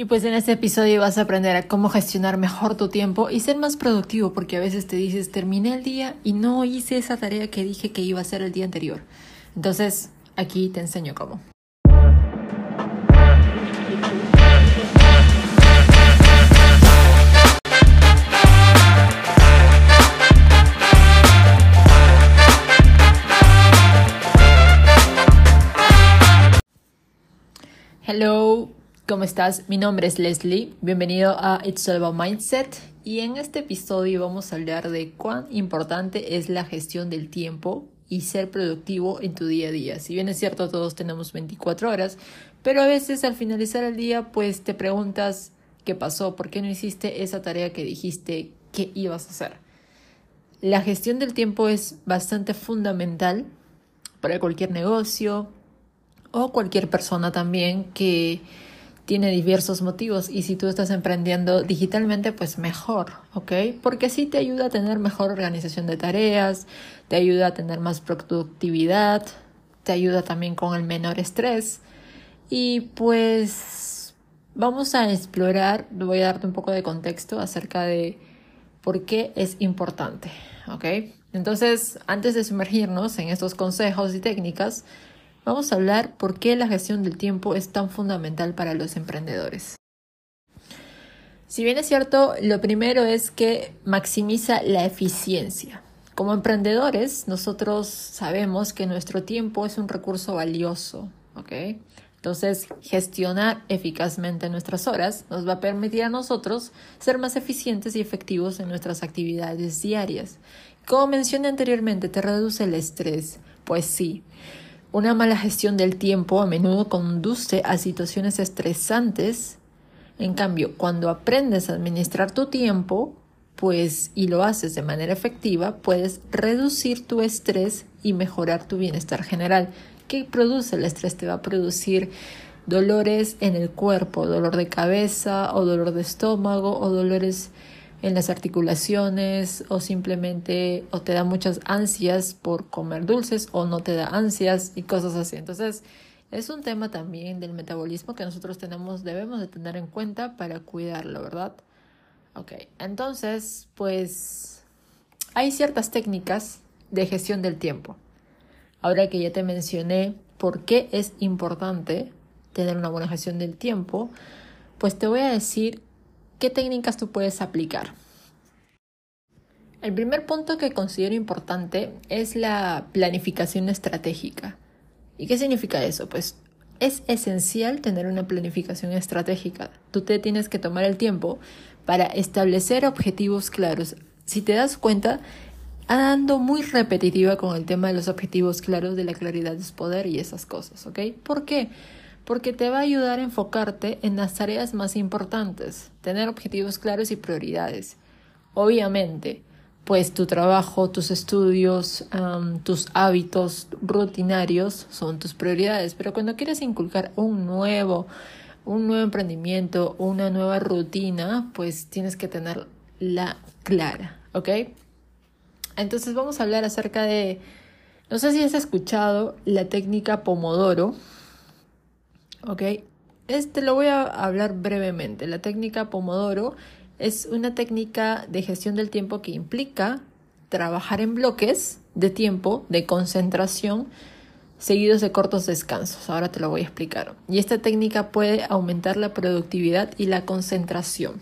Y pues en este episodio vas a aprender a cómo gestionar mejor tu tiempo y ser más productivo, porque a veces te dices, terminé el día y no hice esa tarea que dije que iba a hacer el día anterior. Entonces, aquí te enseño cómo. Hello, ¿cómo estás? Mi nombre es Leslie, bienvenido a It's Alva Mindset, y en este episodio vamos a hablar de cuán importante es la gestión del tiempo y ser productivo en tu día a día. Si bien es cierto, todos tenemos 24 horas, pero a veces al finalizar el día pues te preguntas qué pasó, por qué no hiciste esa tarea que dijiste que ibas a hacer. La gestión del tiempo es bastante fundamental para cualquier negocio, o cualquier persona también que tiene diversos motivos. Y si tú estás emprendiendo digitalmente, pues mejor, ¿ok? Porque así te ayuda a tener mejor organización de tareas, te ayuda a tener más productividad, te ayuda también con el menor estrés. Y pues vamos a explorar, voy a darte un poco de contexto acerca de por qué es importante, ¿ok? Entonces, antes de sumergirnos en estos consejos y técnicas, vamos a hablar por qué la gestión del tiempo es tan fundamental para los emprendedores. Si bien es cierto, lo primero es que maximiza la eficiencia. Como emprendedores, nosotros sabemos que nuestro tiempo es un recurso valioso, ¿ok? Entonces, gestionar eficazmente nuestras horas nos va a permitir a nosotros ser más eficientes y efectivos en nuestras actividades diarias. Como mencioné anteriormente, te reduce el estrés. Pues sí. Una mala gestión del tiempo a menudo conduce a situaciones estresantes. En cambio, cuando aprendes a administrar tu tiempo, pues, y lo haces de manera efectiva, puedes reducir tu estrés y mejorar tu bienestar general. ¿Qué produce el estrés? Te va a producir dolores en el cuerpo, dolor de cabeza o dolor de estómago o dolores en las articulaciones, o simplemente o te da muchas ansias por comer dulces o no te da ansias y cosas así. Entonces, es un tema también del metabolismo que nosotros debemos de tener en cuenta para cuidarlo, ¿verdad? Ok, entonces, pues hay ciertas técnicas de gestión del tiempo. Ahora que ya te mencioné por qué es importante tener una buena gestión del tiempo, pues te voy a decir ¿qué técnicas tú puedes aplicar? El primer punto que considero importante es la planificación estratégica. ¿Y qué significa eso? Pues es esencial tener una planificación estratégica. Tú te tienes que tomar el tiempo para establecer objetivos claros. Si te das cuenta, ando muy repetitiva con el tema de los objetivos claros, de la claridad es poder y esas cosas, ¿ok? ¿Por qué? Porque te va a ayudar a enfocarte en las tareas más importantes, tener objetivos claros y prioridades. Obviamente, pues tu trabajo, tus estudios, tus hábitos rutinarios son tus prioridades, pero cuando quieres inculcar un nuevo emprendimiento, una nueva rutina, pues tienes que tenerla clara, ¿ok? Entonces vamos a hablar acerca de, no sé si has escuchado la técnica Pomodoro, ¿ok? Lo voy a hablar brevemente. La técnica Pomodoro es una técnica de gestión del tiempo que implica trabajar en bloques de tiempo, de concentración, seguidos de cortos descansos. Ahora te lo voy a explicar. Y esta técnica puede aumentar la productividad y la concentración.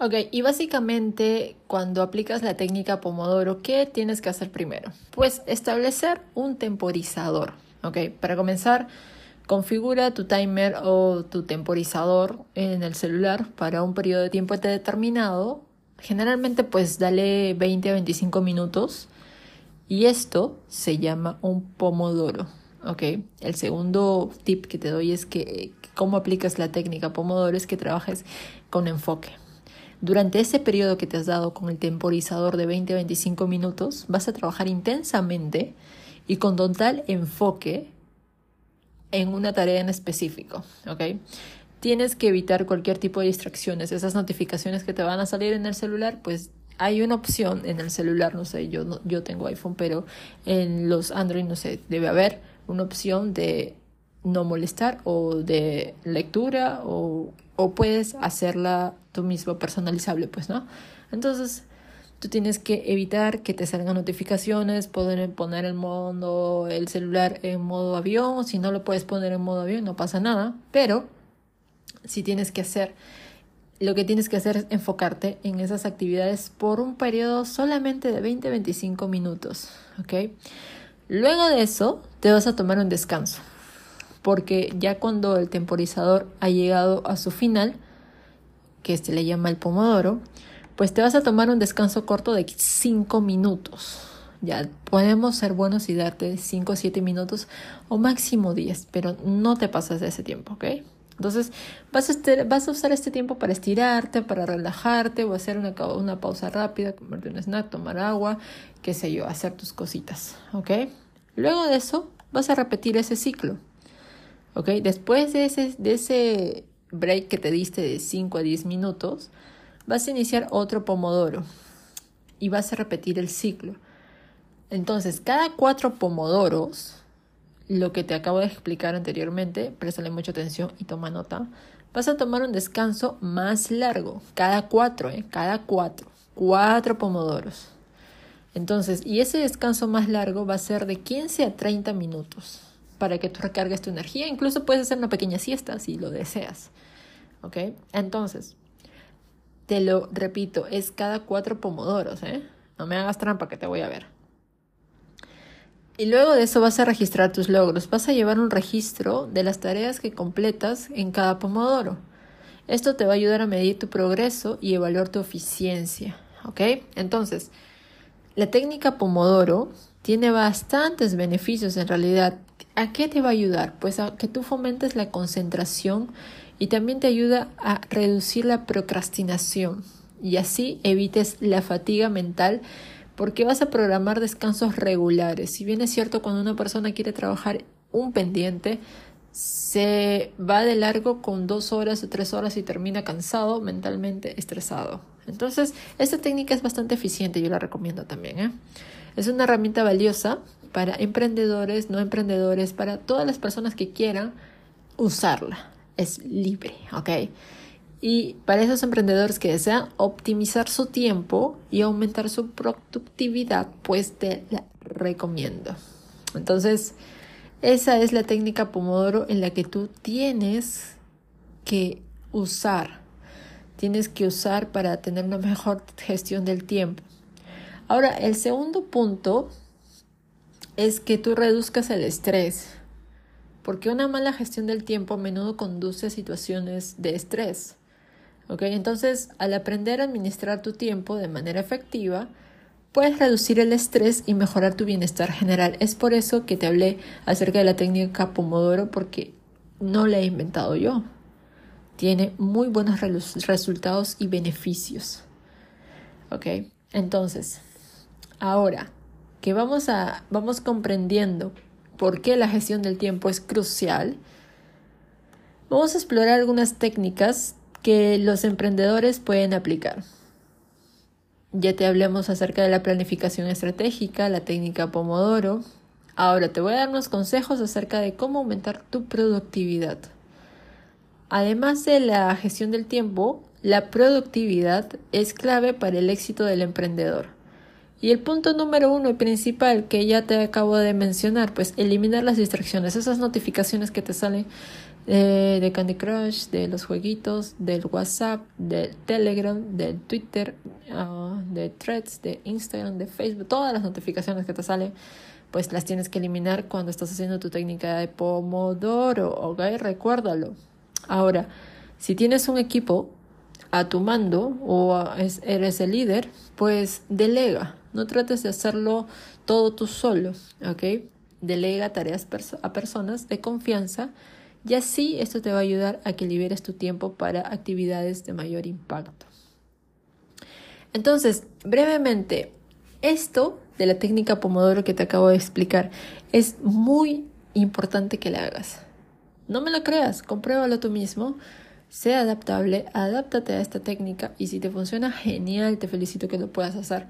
Ok, y básicamente cuando aplicas la técnica Pomodoro, ¿qué tienes que hacer primero? Pues establecer un temporizador. Ok, para comenzar, configura tu timer o tu temporizador en el celular para un periodo de tiempo determinado. Generalmente, pues dale 20 a 25 minutos y esto se llama un pomodoro, ¿ok? El segundo tip que te doy es que cómo aplicas la técnica pomodoro es que trabajes con enfoque. Durante ese periodo que te has dado con el temporizador de 20 a 25 minutos, vas a trabajar intensamente y con total enfoque en una tarea en específico, ¿ok? Tienes que evitar cualquier tipo de distracciones. Esas notificaciones que te van a salir en el celular, pues hay una opción en el celular, no sé, yo tengo iPhone, pero en los Android, no sé, debe haber una opción de no molestar, o de lectura, o puedes hacerla tú mismo personalizable, pues, ¿no? Entonces, tú tienes que evitar que te salgan notificaciones, poder poner el celular en modo avión. Si no lo puedes poner en modo avión, no pasa nada. Pero si tienes que hacer, lo que tienes que hacer es enfocarte en esas actividades por un periodo solamente de 20-25 minutos, ¿ok? Luego de eso, te vas a tomar un descanso, porque ya cuando el temporizador ha llegado a su final, que se le llama el Pomodoro, pues te vas a tomar un descanso corto de 5 minutos. Ya podemos ser buenos y darte 5 o 7 minutos o máximo 10, pero no te pasas de ese tiempo, ¿ok? Entonces vas a usar este tiempo para estirarte, para relajarte, o hacer una pausa rápida, comerte un snack, tomar agua, qué sé yo, hacer tus cositas, ¿ok? Luego de eso vas a repetir ese ciclo, ¿ok? Después de ese break que te diste de 5 a 10 minutos, vas a iniciar otro pomodoro y vas a repetir el ciclo. Entonces, cada 4 pomodoros, lo que te acabo de explicar anteriormente, préstale mucha atención y toma nota, vas a tomar un descanso más largo. Cada 4, cada 4. 4 pomodoros. Entonces, y ese descanso más largo va a ser de 15 a 30 minutos para que tú recargues tu energía. Incluso puedes hacer una pequeña siesta si lo deseas, ¿ok? Entonces, te lo repito, es cada 4 pomodoros, ¿eh? No me hagas trampa que te voy a ver. Y luego de eso vas a registrar tus logros. Vas a llevar un registro de las tareas que completas en cada pomodoro. Esto te va a ayudar a medir tu progreso y evaluar tu eficiencia, ¿ok? Entonces, la técnica Pomodoro tiene bastantes beneficios en realidad. ¿A qué te va a ayudar? Pues a que tú fomentes la concentración y también te ayuda a reducir la procrastinación y así evites la fatiga mental, porque vas a programar descansos regulares. Si bien es cierto, cuando una persona quiere trabajar un pendiente, se va de largo con 2 horas o 3 horas y termina cansado, mentalmente estresado. Entonces, esta técnica es bastante eficiente, yo la recomiendo también, ¿eh? Es una herramienta valiosa para emprendedores, no emprendedores, para todas las personas que quieran usarla. Es libre, ¿ok? Y para esos emprendedores que desean optimizar su tiempo y aumentar su productividad, pues te la recomiendo. Entonces, esa es la técnica Pomodoro en la que tú tienes que usar. Tienes que usar para tener una mejor gestión del tiempo. Ahora, el segundo punto es que tú reduzcas el estrés, porque una mala gestión del tiempo a menudo conduce a situaciones de estrés, ¿ok? Entonces, al aprender a administrar tu tiempo de manera efectiva, puedes reducir el estrés y mejorar tu bienestar general. Es por eso que te hablé acerca de la técnica Pomodoro, porque no la he inventado yo. Tiene muy buenos resultados y beneficios, ¿ok? Entonces, ahora que vamos comprendiendo por qué la gestión del tiempo es crucial, vamos a explorar algunas técnicas que los emprendedores pueden aplicar. Ya te hablamos acerca de la planificación estratégica, la técnica Pomodoro. Ahora te voy a dar unos consejos acerca de cómo aumentar tu productividad. Además de la gestión del tiempo, la productividad es clave para el éxito del emprendedor. Y el punto número 1 y principal que ya te acabo de mencionar, pues eliminar las distracciones. Esas notificaciones que te salen de Candy Crush, de los jueguitos, del WhatsApp, del Telegram, del Twitter, de Threads, de Instagram, de Facebook. Todas las notificaciones que te salen, pues las tienes que eliminar cuando estás haciendo tu técnica de Pomodoro, ¿ok? Recuérdalo. Ahora, si tienes un equipo a tu mando o eres el líder, pues delega. No trates de hacerlo todo tú solo, ¿ok? Delega tareas a personas de confianza y así esto te va a ayudar a que liberes tu tiempo para actividades de mayor impacto. Entonces, brevemente, esto de la técnica Pomodoro que te acabo de explicar es muy importante que la hagas. No me lo creas, compruébalo tú mismo. Sé adaptable, adáptate a esta técnica y si te funciona, genial, te felicito que lo puedas hacer.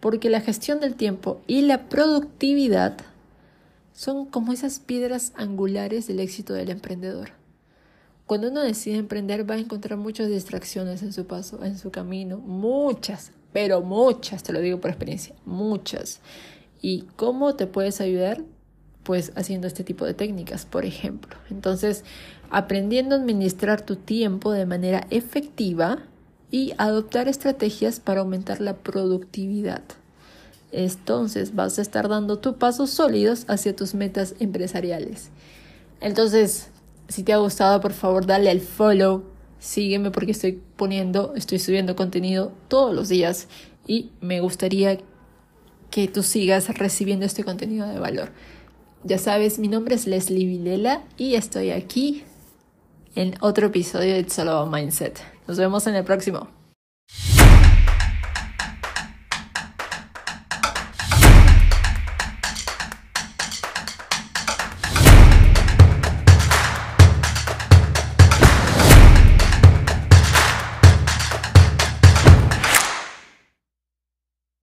Porque la gestión del tiempo y la productividad son como esas piedras angulares del éxito del emprendedor. Cuando uno decide emprender va a encontrar muchas distracciones en su paso, en su camino, muchas, pero muchas, te lo digo por experiencia, muchas. ¿Y cómo te puedes ayudar? Pues haciendo este tipo de técnicas, por ejemplo. Entonces, aprendiendo a administrar tu tiempo de manera efectiva y adoptar estrategias para aumentar la productividad. Entonces, vas a estar dando tus pasos sólidos hacia tus metas empresariales. Entonces, si te ha gustado, por favor, dale al follow. Sígueme porque estoy subiendo contenido todos los días y me gustaría que tú sigas recibiendo este contenido de valor. Ya sabes, mi nombre es Leslie Vilela y estoy aquí en otro episodio de Solo Mindset. Nos vemos en el próximo.